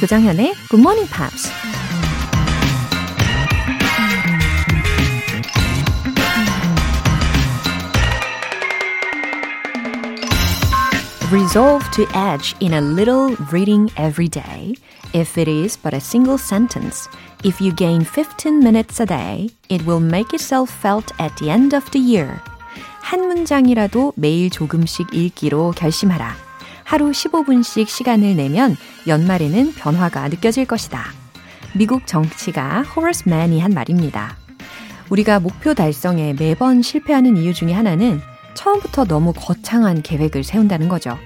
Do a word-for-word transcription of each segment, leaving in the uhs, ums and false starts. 조정현의 Good Morning Pops. Resolve to edge in a little reading every day. If it is but a single sentence, if you gain fifteen minutes a day, it will make itself felt at the end of the year. 한 문장이라도 매일 조금씩 읽기로 결심하라. 하루 십오 분씩 시간을 내면 연말에는 변화가 느껴질 것이다. 미국 정치가 호러스 맨이 한 말입니다. 우리가 목표 달성에 매번 실패하는 이유 중에 하나는 처음부터 너무 거창한 계획을 세운다는 거죠.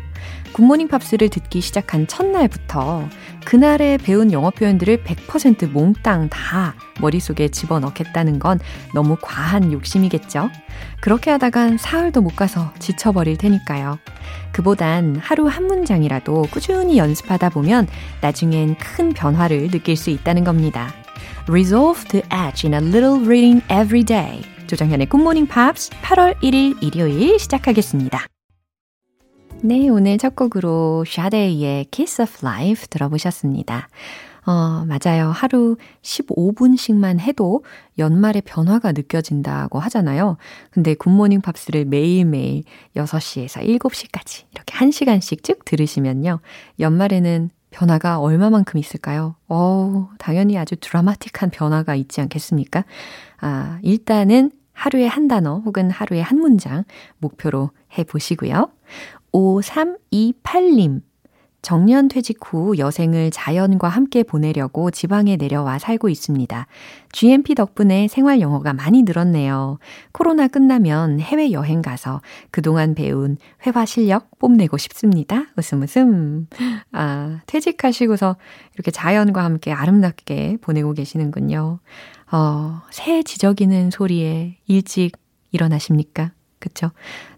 굿모닝 팝스를 듣기 시작한 첫날부터 그날에 배운 영어 표현들을 백 퍼센트 몽땅 다 머릿속에 집어넣겠다는 건 너무 과한 욕심이겠죠. 그렇게 하다간 사흘도 못 가서 지쳐버릴 테니까요. 그보단 하루 한 문장이라도 꾸준히 연습하다 보면 나중엔 큰 변화를 느낄 수 있다는 겁니다. Resolve to edge in a little reading every day. 조정현의 굿모닝 팝스 팔월 일일 일요일 시작하겠습니다. 네, 오늘 첫 곡으로 샤데이의 Kiss of Life 들어보셨습니다. 어, 맞아요. 하루 십오 분씩만 해도 연말의 변화가 느껴진다고 하잖아요. 근데 굿모닝 팝스를 매일매일 여섯 시에서 일곱 시까지 이렇게 한 시간씩 쭉 들으시면요. 연말에는 변화가 얼마만큼 있을까요? 어우, 당연히 아주 드라마틱한 변화가 있지 않겠습니까? 아, 일단은 하루에 한 단어 혹은 하루에 한 문장 목표로 해보시고요. 오삼이팔 님, 정년 퇴직 후 여생을 자연과 함께 보내려고 지방에 내려와 살고 있습니다. 지엠피 덕분에 생활 영어가 많이 늘었네요. 코로나 끝나면 해외여행 가서 그동안 배운 회화 실력 뽐내고 싶습니다. 웃음 웃음. 아, 퇴직하시고서 이렇게 자연과 함께 아름답게 보내고 계시는군요. 어, 새 지저귀는 소리에 일찍 일어나십니까? 그렇죠?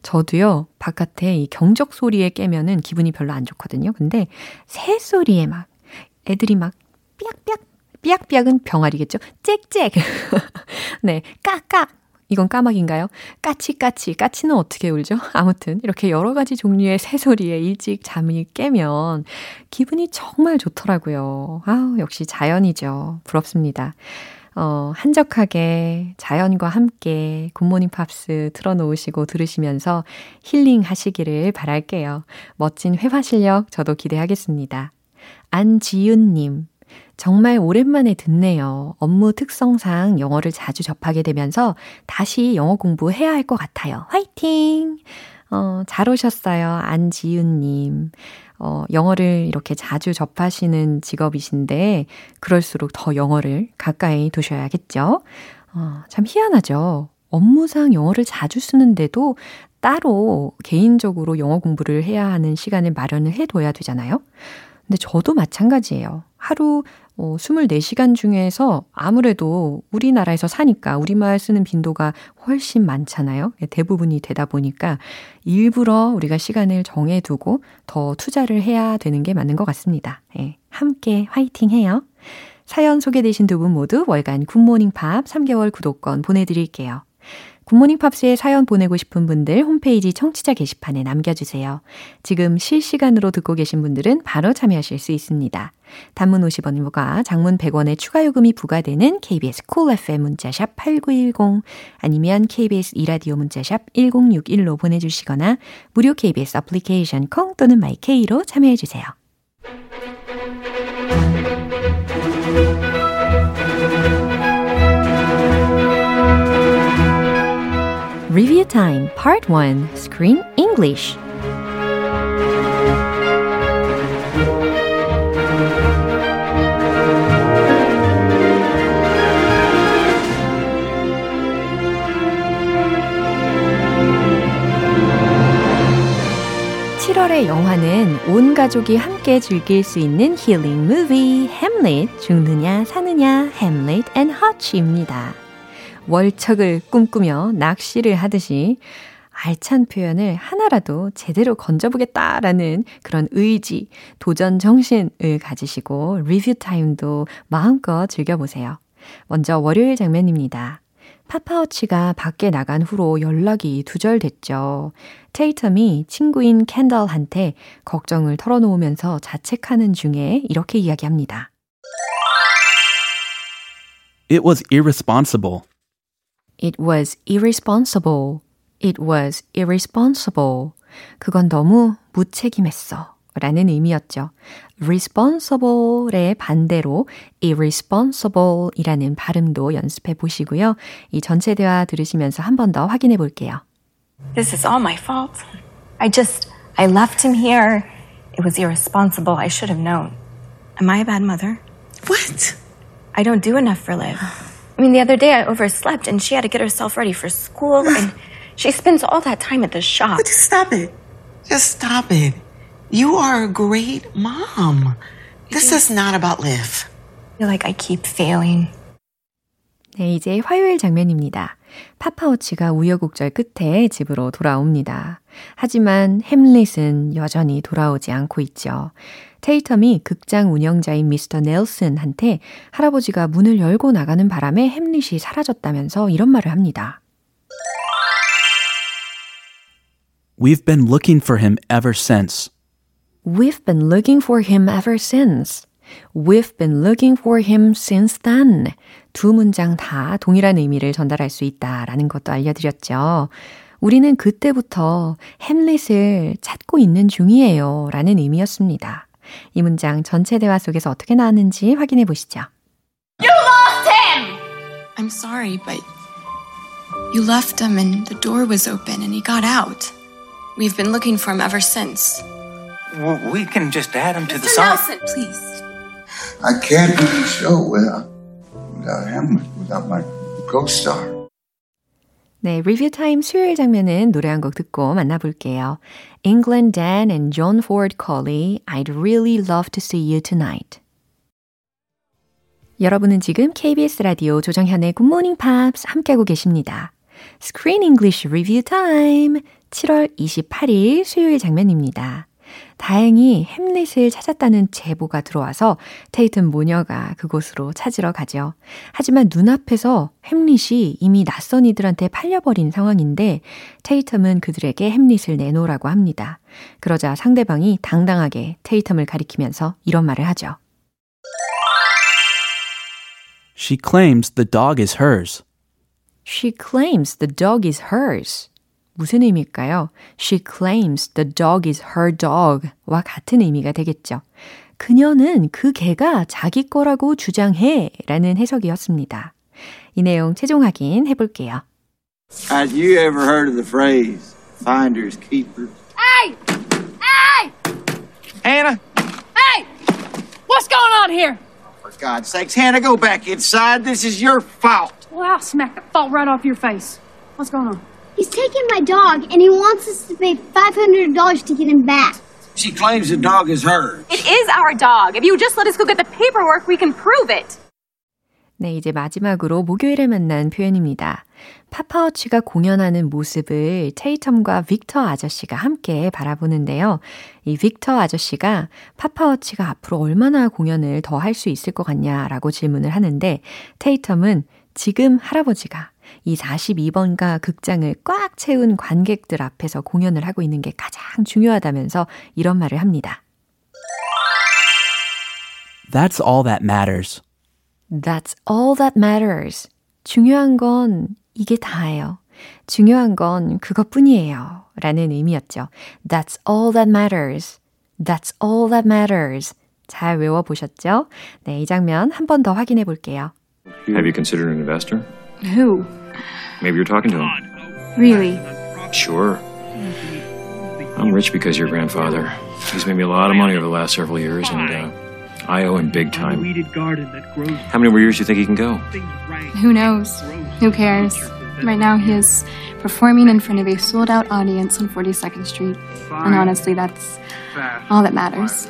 저도요. 바깥에 이 경적 소리에 깨면은 기분이 별로 안 좋거든요. 근데 새 소리에 막 애들이 막 삐약삐약, 삐약삐약은 병아리겠죠? 짹짹. 네, 까까. 이건 까마귀인가요? 까치까치. 까치는 어떻게 울죠? 아무튼 이렇게 여러 가지 종류의 새소리에 일찍 잠이 깨면 기분이 정말 좋더라고요. 아우, 역시 자연이죠. 부럽습니다. 어, 한적하게 자연과 함께 굿모닝 팝스 틀어놓으시고 들으시면서 힐링하시기를 바랄게요. 멋진 회화 실력 저도 기대하겠습니다. 안지윤님, 정말 오랜만에 듣네요. 업무 특성상 영어를 자주 접하게 되면서 다시 영어 공부해야 할 것 같아요. 화이팅! 어, 잘 오셨어요. 안지윤님. 어, 영어를 이렇게 자주 접하시는 직업이신데 그럴수록 더 영어를 가까이 두셔야겠죠. 어, 참 희한하죠. 업무상 영어를 자주 쓰는데도 따로 개인적으로 영어 공부를 해야 하는 시간을 마련을 해둬야 되잖아요. 근데 저도 마찬가지예요. 하루 어, 스물네 시간 중에서 아무래도 우리나라에서 사니까 우리말 쓰는 빈도가 훨씬 많잖아요. 대부분이 되다 보니까 일부러 우리가 시간을 정해두고 더 투자를 해야 되는 게 맞는 것 같습니다. 예, 함께 화이팅해요. 사연 소개되신 두 분 모두 월간 굿모닝팝 삼 개월 구독권 보내드릴게요. 굿모닝 팝스에 사연 보내고 싶은 분들 홈페이지 청취자 게시판에 남겨주세요. 지금 실시간으로 듣고 계신 분들은 바로 참여하실 수 있습니다. 단문 오십 원과 장문 백 원의 추가 요금이 부과되는 케이비에스 Cool 에프엠 문자샵 팔구일공 아니면 케이비에스 이라디오 문자샵 일공육일로 보내주시거나 무료 케이비에스 애플리케이션 콩 또는 마이케이로 참여해주세요. Review Time Part 원 Screen English. 칠월의 영화는 온 가족이 함께 즐길 수 있는 힐링 무비 햄릿, 죽느냐 사느냐 Hamlet and Hutch입니다. 월척을 꿈꾸며 낚시를 하듯이 알찬 표현을 하나라도 제대로 건져보겠다라는 그런 의지, 도전 정신을 가지시고 리뷰 타임도 마음껏 즐겨보세요. 먼저 월요일 장면입니다. 파파워치가 밖에 나간 후로 연락이 두절됐죠. 테이텀이 친구인 캔들한테 걱정을 털어놓으면서 자책하는 중에 이렇게 이야기합니다. It was irresponsible. It was irresponsible. It was irresponsible. 그건 너무 무책임했어. 라는 의미였죠. responsible의 반대로 irresponsible이라는 발음도 연습해 보시고요. 이 전체 대화 들으시면서 한 번 더 확인해 볼게요. This is all my fault. I just, I left him here. It was irresponsible. I should have known. Am I a bad mother? What? I don't do enough for Liv. I mean, the other day I overslept and she had to get herself ready for school and she spends all that time at the shop. But just stop it. Just stop it. You are a great mom. This is not about Liv. I feel like I keep failing. 네, 이제 화요일 장면입니다. 파파워치가 우여곡절 끝에 집으로 돌아옵니다. 하지만 햄릿은 여전히 돌아오지 않고 있죠. 테이텀이 극장 운영자인 미스터 넬슨한테 할아버지가 문을 열고 나가는 바람에 햄릿이 사라졌다면서 이런 말을 합니다. We've been looking for him ever since. We've been looking for him ever since. We've been looking for him since then. 두 문장 다 동일한 의미를 전달할 수 있다라는 것도 알려드렸죠. 우리는 그때부터 햄릿을 찾고 있는 중이에요 라는 의미였습니다. 이 문장 전체 대화 속에서 어떻게 나왔는지 확인해 보시죠. You lost him! I'm sorry, but you left him and the door was open and he got out. We've been looking for him ever since. We can just add him to the song. Please. I can't do the show without, without Hamlet, without my co-star. 네, 리뷰 타임 수요일 장면은 노래 한 곡 듣고 만나볼게요. England Dan and John Ford Coley, I'd really love to see you tonight. 여러분은 지금 케이비에스 라디오 조정현의 굿모닝 팝스 함께하고 계십니다. Screen English 리뷰 타임 칠월 이십팔일 수요일 장면입니다. 다행히 햄릿을 찾았다는 제보가 들어와서 테이튼 모녀가 그곳으로 찾으러 가죠. 하지만 눈앞에서 햄릿이 이미 낯선 이들한테 팔려버린 상황인데 테이텀은 그들에게 햄릿을 내놓으라고 합니다. 그러자 상대방이 당당하게 테이텀을 가리키면서 이런 말을 하죠. She claims the dog is hers. She claims the dog is hers. 무슨 의미일까요? She claims the dog is her dog와 같은 의미가 되겠죠. 그녀는 그 개가 자기 거라고 주장해 라는 해석이었습니다. 이 내용 최종 확인 해볼게요. Have you ever heard of the phrase, finders keepers? Hey! Hey! Hannah! Hey! What's going on here? For God's sakes, Hannah, go back inside. This is your fault. Well, I'll smack the fault right off your face. What's going on? He's taking my dog, and he wants us to pay five hundred dollars to get him back. She claims the dog is hers. It is our dog. If you just let us go get the paperwork, we can prove it. 네, 이제 마지막으로 목요일에 만난 표현입니다. 파파워치가 공연하는 모습을 테이텀과 빅터 아저씨가 함께 바라보는데요. 이 빅터 아저씨가 파파워치가 앞으로 얼마나 공연을 더 할 수 있을 것 같냐라고 질문을 하는데 테이텀은 지금 할아버지가 이 사십이번가 극장을 꽉 채운 관객들 앞에서 공연을 하고 있는 게 가장 중요하다면서 이런 말을 합니다. That's all that matters. That's all that matters. 중요한 건 이게 다예요. 중요한 건 그것뿐이에요. 라는 의미였죠. That's all that matters. That's all that matters. 잘 외워보셨죠? 네, 이 장면 한 번 더 확인해 볼게요. Have you considered an investor? Who? Maybe you're talking to him. Really? Sure. I'm rich because of your grandfather. He's made me a lot of money over the last several years, and uh, I owe him big time. How many more years do you think he can go? Who knows? Who cares? Right now he is performing in front of a sold-out audience on forty-second street. And honestly, that's all that matters.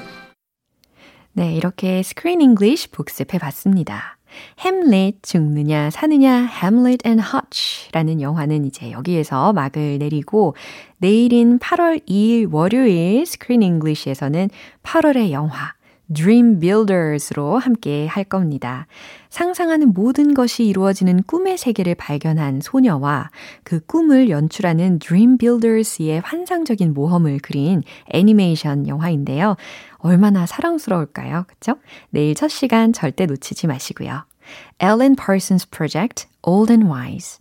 네, 이렇게 스크린 잉글리시 복습해봤습니다. 햄릿 죽느냐 사느냐 Hamlet and Hutch 라는 영화는 이제 여기에서 막을 내리고 내일인 팔월 이일 월요일 스크린 잉글리시에서는 팔월의 영화 Dream Builders로 함께 할 겁니다. 상상하는 모든 것이 이루어지는 꿈의 세계를 발견한 소녀와 그 꿈을 연출하는 Dream Builders의 환상적인 모험을 그린 애니메이션 영화인데요. 얼마나 사랑스러울까요? 그렇죠? 내일 첫 시간 절대 놓치지 마시고요. Ellen Parsons Project, Old and Wise.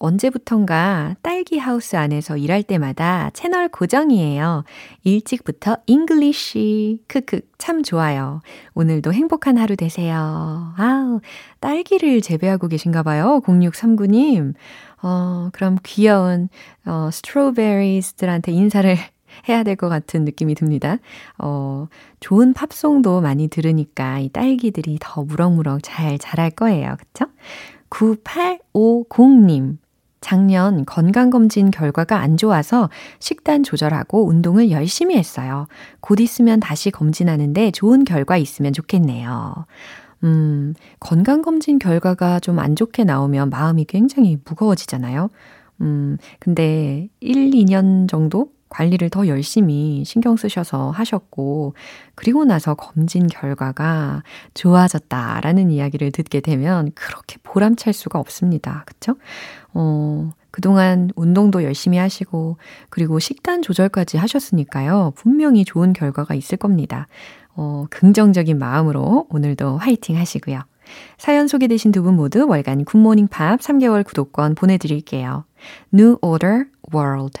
언제부턴가 딸기 하우스 안에서 일할 때마다 채널 고정이에요. 일찍부터 잉글리쉬. 크크, 참 좋아요. 오늘도 행복한 하루 되세요. 아우, 딸기를 재배하고 계신가 봐요. 공육삼구 님. 어, 그럼 귀여운 어, 스트로베리스들한테 인사를 해야 될 것 같은 느낌이 듭니다. 어, 좋은 팝송도 많이 들으니까 이 딸기들이 더 무럭무럭 잘 자랄 거예요. 그쵸? 구팔오공 님. 작년 건강검진 결과가 안 좋아서 식단 조절하고 운동을 열심히 했어요. 곧 있으면 다시 검진하는데 좋은 결과 있으면 좋겠네요. 음, 건강검진 결과가 좀 안 좋게 나오면 마음이 굉장히 무거워지잖아요. 음, 근데 일, 이 년 정도 관리를 더 열심히 신경 쓰셔서 하셨고, 그리고 나서 검진 결과가 좋아졌다라는 이야기를 듣게 되면 그렇게 보람찰 수가 없습니다. 그쵸? 어, 그동안 운동도 열심히 하시고, 그리고 식단 조절까지 하셨으니까요. 분명히 좋은 결과가 있을 겁니다. 어, 긍정적인 마음으로 오늘도 화이팅 하시고요. 사연 소개되신 두 분 모두 월간 굿모닝 팝 삼 개월 구독권 보내드릴게요. New Order World.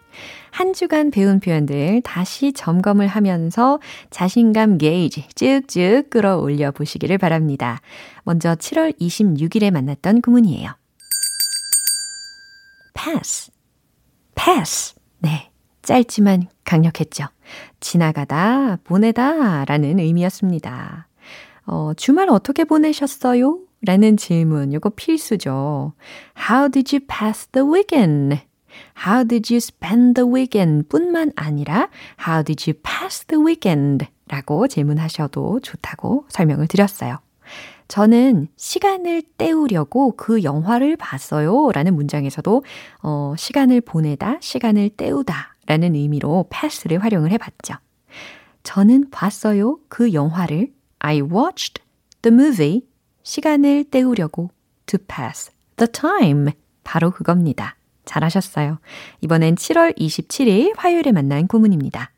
한 주간 배운 표현들 다시 점검을 하면서 자신감 게이지 쭉쭉 끌어올려 보시기를 바랍니다. 먼저 칠월 이십육일에 만났던 구문이에요. pass, pass. 네, 짧지만 강력했죠. 지나가다, 보내다 라는 의미였습니다. 어, 주말 어떻게 보내셨어요? 라는 질문, 이거 필수죠. How did you pass the weekend? How did you spend the weekend? 뿐만 아니라 How did you pass the weekend? 라고 질문하셔도 좋다고 설명을 드렸어요. 저는 시간을 때우려고 그 영화를 봤어요. 라는 문장에서도 어, 시간을 보내다, 시간을 때우다 라는 의미로 pass를 활용을 해봤죠. 저는 봤어요. 그 영화를 I watched the movie. 시간을 때우려고 to pass the time. 바로 그겁니다. 잘하셨어요. 이번엔 칠월 이십칠일 화요일에 만난 구문입니다.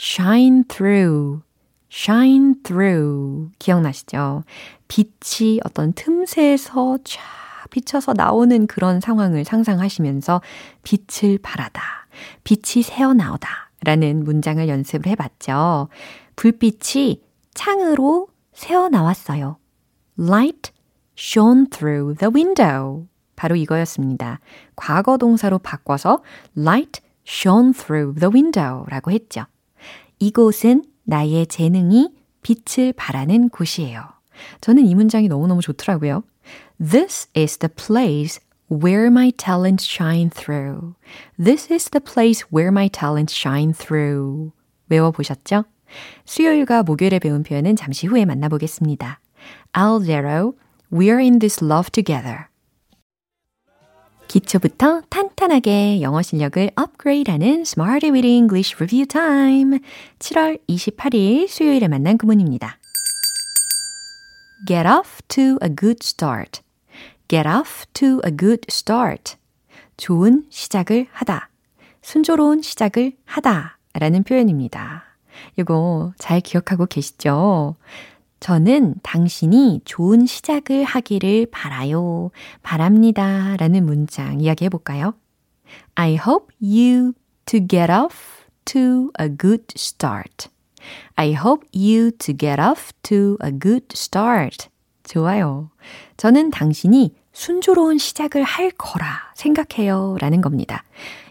shine through, shine through. 기억나시죠? 빛이 어떤 틈새에서 쫙 비쳐서 나오는 그런 상황을 상상하시면서 빛을 발하다, 빛이 새어나오다 라는 문장을 연습을 해봤죠. 불빛이 창으로 새어나왔어요. Light shone through the window. 바로 이거였습니다. 과거 동사로 바꿔서 light shone through the window라고 했죠. 이곳은 나의 재능이 빛을 발하는 곳이에요. 저는 이 문장이 너무너무 좋더라고요. This is the place where my talents shine through. This is the place where my talents shine through. 외워보셨죠? 수요일과 목요일에 배운 표현은 잠시 후에 만나보겠습니다. Al Jarreau, We're in this love together. 기초부터 탄탄하게 영어 실력을 업그레이드하는 Smarty with English Review Time. 칠월 이십팔일 수요일에 만난 구문입니다. Get off to a good start. Get off to a good start. 좋은 시작을 하다. 순조로운 시작을 하다 라는 표현입니다. 이거 잘 기억하고 계시죠? 저는 당신이 좋은 시작을 하기를 바라요, 바랍니다 라는 문장 이야기해 볼까요? I hope you to get off to a good start. I hope you to get off to a good start. 좋아요. 저는 당신이 순조로운 시작을 할 거라 생각해요 라는 겁니다.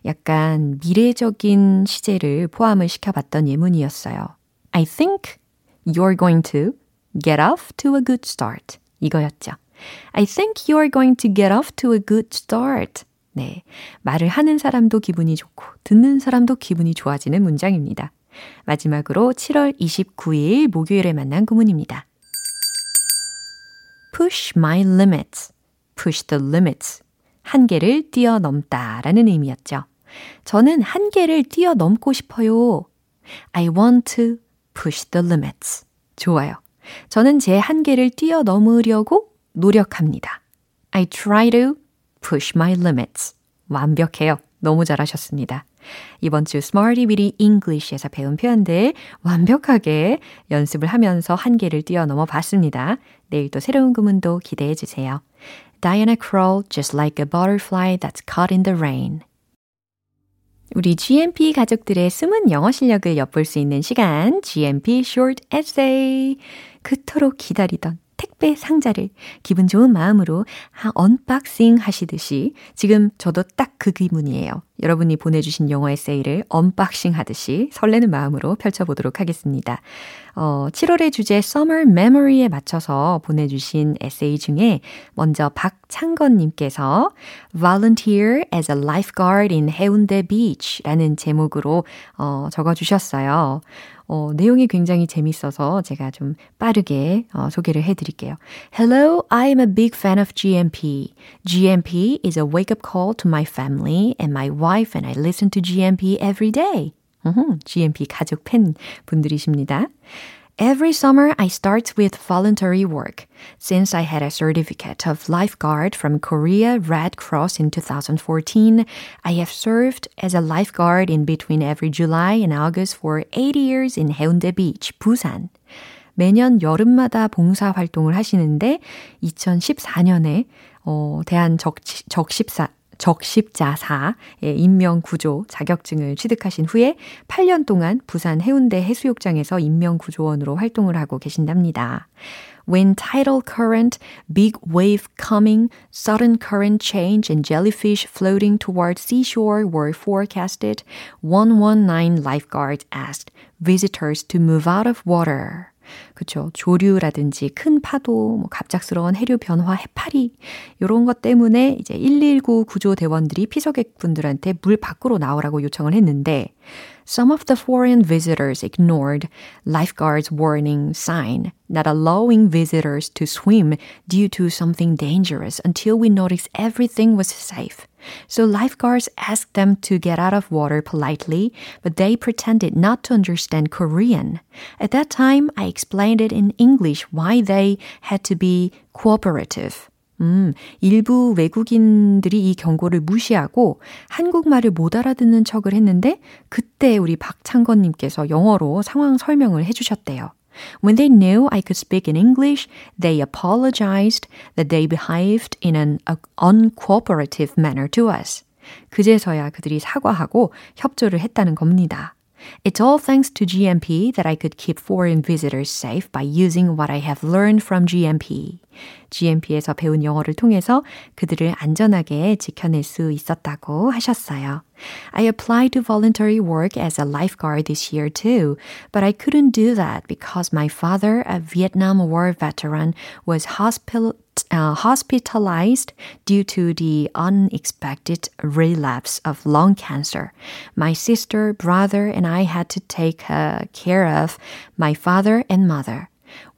약간 미래적인 시제를 포함을 시켜봤던 예문이었어요. I think you're going to get off to a good start. 이거였죠. I think you're going to get off to a good start. 네, 말을 하는 사람도 기분이 좋고 듣는 사람도 기분이 좋아지는 문장입니다. 마지막으로 칠월 이십구일 목요일에 만난 구문입니다. Push my limits. Push the limits. 한계를 뛰어넘다 라는 의미였죠. 저는 한계를 뛰어넘고 싶어요. I want to push the limits. 좋아요. 저는 제 한계를 뛰어넘으려고 노력합니다. I try to push my limits. 완벽해요. 너무 잘하셨습니다. 이번 주 Smarty Bitty English에서 배운 표현들 완벽하게 연습을 하면서 한계를 뛰어넘어 봤습니다. 내일 또 새로운 구문도 기대해 주세요. Diana Krall, just like a butterfly that's caught in the rain. 우리 지엠피 가족들의 숨은 영어 실력을 엿볼 수 있는 시간, 지엠피 Short Essay. 그토록 기다리던 택배 상자를 기분 좋은 마음으로 언박싱 하시듯이 지금 저도 딱 그 기분이에요. 여러분이 보내주신 영어 에세이를 언박싱 하듯이 설레는 마음으로 펼쳐보도록 하겠습니다. 어, 칠월의 주제 Summer Memory에 맞춰서 보내주신 에세이 중에 먼저 박창건님께서 Volunteer as a Lifeguard in 해운대 Beach라는 제목으로 어, 적어주셨어요. 어, 내용이 굉장히 재밌어서 제가 좀 빠르게 어, 소개를 해드릴게요. Hello, I am a big fan of 지엠피. 지엠피 is a wake-up call to my family and my wife and I listen to 지엠피 every day. Uh-huh, 지엠피 가족 팬 분들이십니다. Every summer I start with voluntary work. Since I had a certificate of lifeguard from Korea Red Cross in twenty fourteen, I have served as a lifeguard in between every July and August for eight years in 해운대 Beach, 부산. 매년 여름마다 봉사활동을 하시는데 이천십사년에 어, 대한적시, 적십사, 적십자사 인명구조 자격증을 취득하신 후에 팔년 동안 부산 해운대 해수욕장에서 인명구조원으로 활동을 하고 계신답니다. When tidal current, big wave coming, sudden current change, and jellyfish floating toward seashore were forecasted, one nineteen lifeguards asked visitors to move out of water. 그렇죠. 조류라든지 큰 파도, 뭐 갑작스러운 해류 변화, 해파리 이런 것 때문에 이제 일일구 구조대원들이 피서객분들한테 물 밖으로 나오라고 요청을 했는데 Some of the foreign visitors ignored lifeguards' warning sign not allowing visitors to swim due to something dangerous until we noticed everything was safe. So lifeguards asked them to get out of water politely, but they pretended not to understand Korean. At that time, I explained it in English why they had to be cooperative. 음, 일부 외국인들이 이 경고를 무시하고 한국말을 못 알아듣는 척을 했는데 그때 우리 박창건님께서 영어로 상황 설명을 해주셨대요. When they knew I could speak in English, they apologized that they behaved in an uncooperative manner to us. 그제서야 그들이 사과하고 협조를 했다는 겁니다. It's all thanks to 지엠피 that I could keep foreign visitors safe by using what I have learned from 지엠피. 지엠피에서 배운 영어를 통해서 그들을 안전하게 지켜낼 수 있었다고 하셨어요. I applied to voluntary work as a lifeguard this year too, but I couldn't do that because my father, a Vietnam War veteran, was hospital, uh, hospitalized due to the unexpected relapse of lung cancer. My sister, brother, and I had to take uh, care of my father and mother.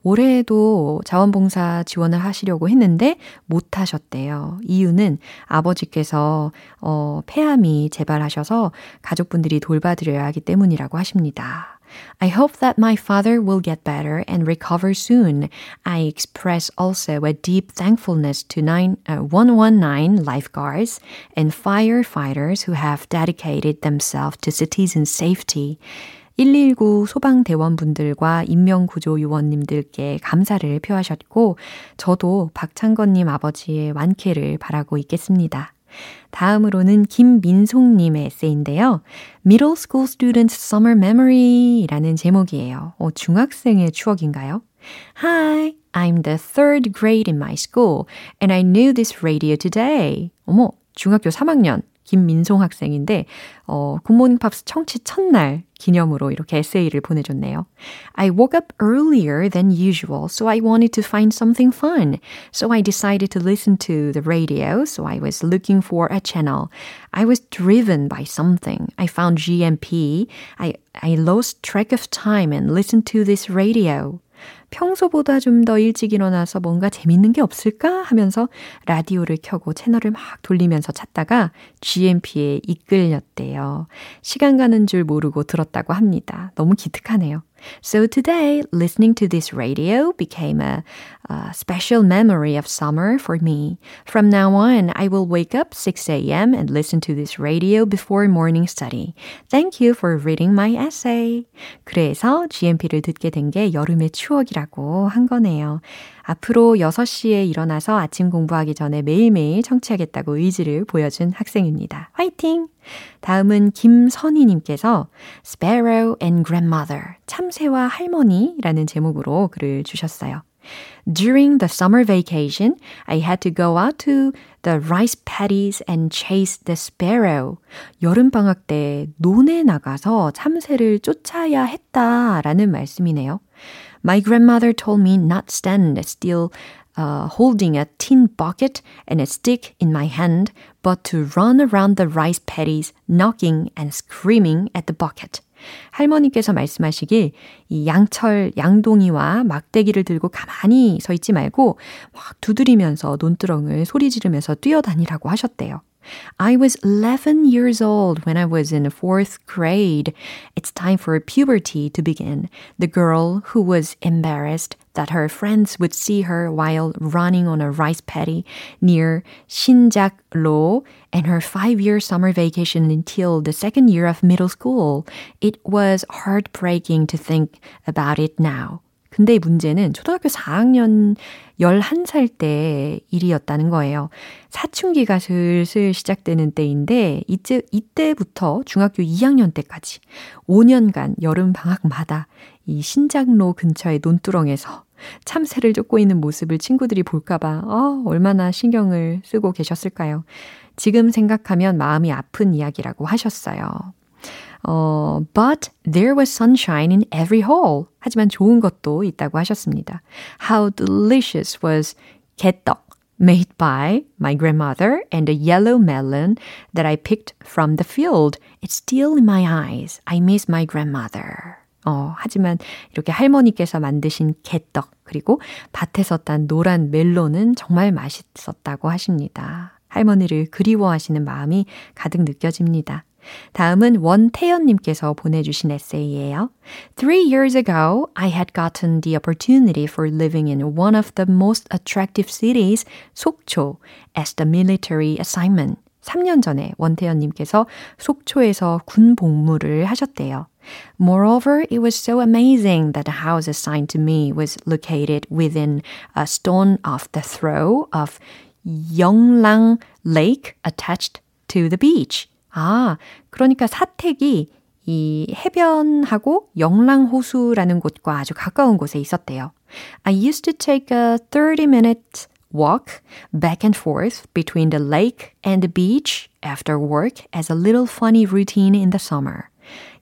올해에도 자원봉사 지원을 하시려고 했는데 못 하셨대요. 이유는 아버지께서 어, 폐암이 재발하셔서 가족분들이 돌봐드려야 하기 때문이라고 하십니다. I hope that my father will get better and recover soon. I express also a deep thankfulness to nine, uh, one nineteen lifeguards and firefighters who have dedicated themselves to citizen safety. 일일구 소방대원분들과 인명구조요원님들께 감사를 표하셨고, 저도 박창건님 아버지의 완쾌를 바라고 있겠습니다. 다음으로는 김민송님의 에세이인데요. Middle School Student Summer Memory라는 제목이에요. 어, 중학생의 추억인가요? Hi, I'm the third grade in my school and I knew this radio today. 어머, 중학교 삼 학년 김민송 학생인데 어, 굿모닝 팝스 청취 첫날 기념으로 이렇게 에세이를 보내줬네요. I woke up earlier than usual, so I wanted to find something fun. So I decided to listen to the radio, so I was looking for a channel. I was driven by something. I found G M P. I, I lost track of time and listened to this radio. 평소보다 좀 더 일찍 일어나서 뭔가 재밌는 게 없을까 하면서 라디오를 켜고 채널을 막 돌리면서 찾다가 G M P에 이끌렸대요. 시간 가는 줄 모르고 들었다고 합니다. 너무 기특하네요. So today, listening to this radio became a, a special memory of summer for me. From now on, I will wake up six a.m. and listen to this radio before morning study. Thank you for reading my essay. 그래서 G M P를 듣게 된 게 여름의 추억이라고 한 거네요. 앞으로 여섯 시에 일어나서 아침 공부하기 전에 매일매일 청취하겠다고 의지를 보여준 학생입니다. 화이팅! 다음은 김선희님께서 Sparrow and Grandmother, 참새와 할머니라는 제목으로 글을 주셨어요. During the summer vacation, I had to go out to the rice paddies and chase the sparrow. 여름방학 때 논에 나가서 참새를 쫓아야 했다라는 말씀이네요. My grandmother told me not stand still, uh, holding a tin bucket and a stick in my hand, but to run around the rice paddies, knocking and screaming at the bucket. 할머니께서 말씀하시길 이 양철, 양동이와 막대기를 들고 가만히 서 있지 말고 막 두드리면서 논두렁을 소리 지르면서 뛰어다니라고 하셨대요. I was eleven years old when I was in fourth grade. It's time for puberty to begin. The girl who was embarrassed that her friends would see her while running on a rice paddy near Shinjak-lo and her five-year summer vacation until the second year of middle school. It was heartbreaking to think about it now. 근데 문제는 초등학교 사 학년 열한 살 때 일이었다는 거예요. 사춘기가 슬슬 시작되는 때인데 이제, 이때부터 중학교 이 학년 때까지 오 년간 여름 방학마다 이 신장로 근처의 논두렁에서 참새를 쫓고 있는 모습을 친구들이 볼까 봐 어, 얼마나 신경을 쓰고 계셨을까요? 지금 생각하면 마음이 아픈 이야기라고 하셨어요. 어, but there was sunshine in every hole. 하지만 좋은 것도 있다고 하셨습니다. How delicious was 개떡 made by my grandmother and a yellow melon that I picked from the field. It's still in my eyes. I miss my grandmother. 어, 하지만 이렇게 할머니께서 만드신 개떡 그리고 밭에서 딴 노란 멜론은 정말 맛있었다고 하십니다. 할머니를 그리워하시는 마음이 가득 느껴집니다. 다음은 원태연님께서 보내주신 에세이예요. Three years ago, I had gotten the opportunity for living in one of the most attractive cities, 속초, as the military assignment. 삼 년 전에 원태연님께서 속초에서 군 복무를 하셨대요. Moreover, it was so amazing that the house assigned to me was located within a stone of the throw of Yeonglang Lake attached to the beach. 아, 그러니까 사택이 이 해변하고 영랑호수라는 곳과 아주 가까운 곳에 있었대요. I used to take a thirty minute walk back and forth between the lake and the beach after work as a little funny routine in the summer.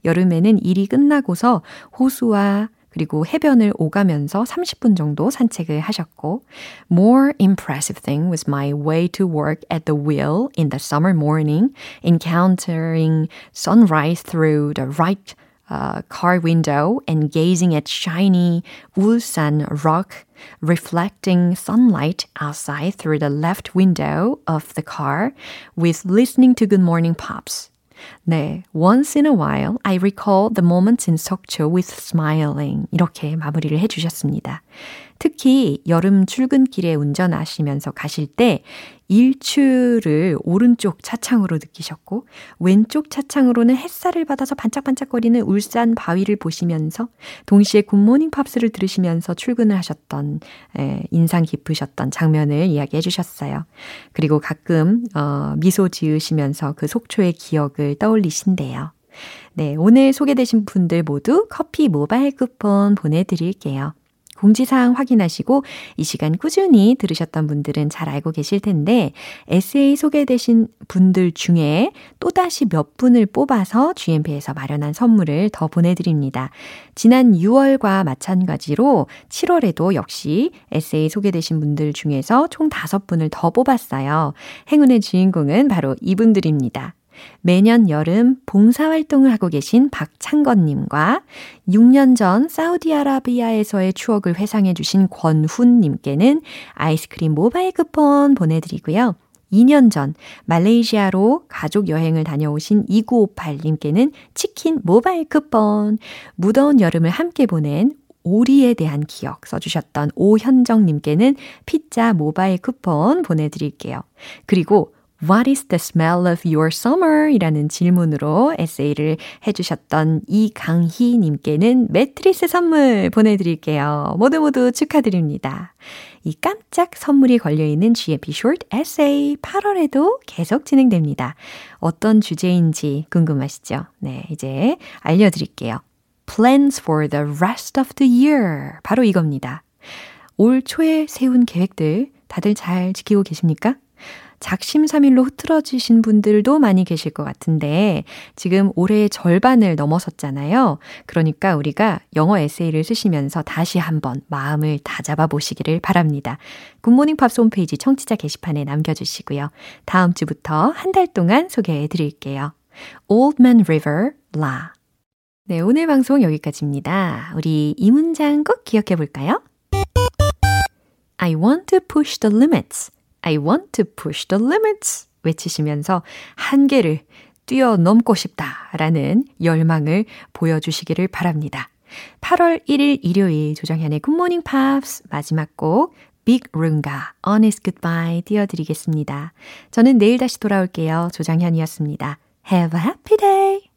여름에는 일이 끝나고서 호수와 그리고 해변을 오가면서 삼십 분 정도 산책을 하셨고 More impressive thing was my way to work at the wheel in the summer morning, encountering sunrise through the right uh, car window and gazing at shiny Ulsan rock reflecting sunlight outside through the left window of the car with listening to Good Morning Pops. 네, once in a while I recall the moments in Sokcho with smiling. 이렇게 마무리를 해주셨습니다. 특히 여름 출근길에 운전하시면서 가실 때 일출을 오른쪽 차창으로 느끼셨고 왼쪽 차창으로는 햇살을 받아서 반짝반짝거리는 울산 바위를 보시면서 동시에 굿모닝 팝스를 들으시면서 출근을 하셨던 에, 인상 깊으셨던 장면을 이야기해 주셨어요. 그리고 가끔 어, 미소 지으시면서 그 속초의 기억을 떠올리신대요. 네, 오늘 소개되신 분들 모두 커피 모바일 쿠폰 보내드릴게요. 공지사항 확인하시고 이 시간 꾸준히 들으셨던 분들은 잘 알고 계실 텐데 에세이 소개되신 분들 중에 또다시 몇 분을 뽑아서 GMP에서 마련한 선물을 더 보내드립니다. 지난 유월과 마찬가지로 칠월에도 역시 에세이 소개되신 분들 중에서 총 다섯 분을 더 뽑았어요. 행운의 주인공은 바로 이분들입니다. 매년 여름 봉사활동을 하고 계신 박창건님과 육 년 전 사우디아라비아에서의 추억을 회상해 주신 권훈님께는 아이스크림 모바일 쿠폰 보내드리고요. 이 년 전 말레이시아로 가족 여행을 다녀오신 이구오팔님께는 치킨 모바일 쿠폰, 무더운 여름을 함께 보낸 오리에 대한 기억 써주셨던 오현정님께는 피자 모바일 쿠폰 보내드릴게요. 그리고 What is the smell of your summer? 이라는 질문으로 에세이를 해주셨던 이강희님께는 매트리스 선물 보내드릴게요. 모두 모두 축하드립니다. 이 깜짝 선물이 걸려있는 GMP Short 에세이 팔월에도 계속 진행됩니다. 어떤 주제인지 궁금하시죠? 네, 이제 알려드릴게요. Plans for the rest of the year. 바로 이겁니다. 올 초에 세운 계획들 다들 잘 지키고 계십니까? 작심삼일로 흐트러지신 분들도 많이 계실 것 같은데 지금 올해의 절반을 넘어섰잖아요. 그러니까 우리가 영어 에세이를 쓰시면서 다시 한번 마음을 다잡아 보시기를 바랍니다. 굿모닝 팝스 홈페이지 청취자 게시판에 남겨주시고요. 다음 주부터 한 달 동안 소개해드릴게요. Old Man River, La. 네, 오늘 방송 여기까지입니다. 우리 이 문장 꼭 기억해 볼까요? I want to push the limits. I want to push the limits 외치시면서 한계를 뛰어넘고 싶다라는 열망을 보여주시기를 바랍니다. 팔월 일일 일요일 조정현의 굿모닝 팝스 마지막 곡 Big Runga, Honest Goodbye 띄워드리겠습니다. 저는 내일 다시 돌아올게요. 조정현이었습니다. Have a happy day!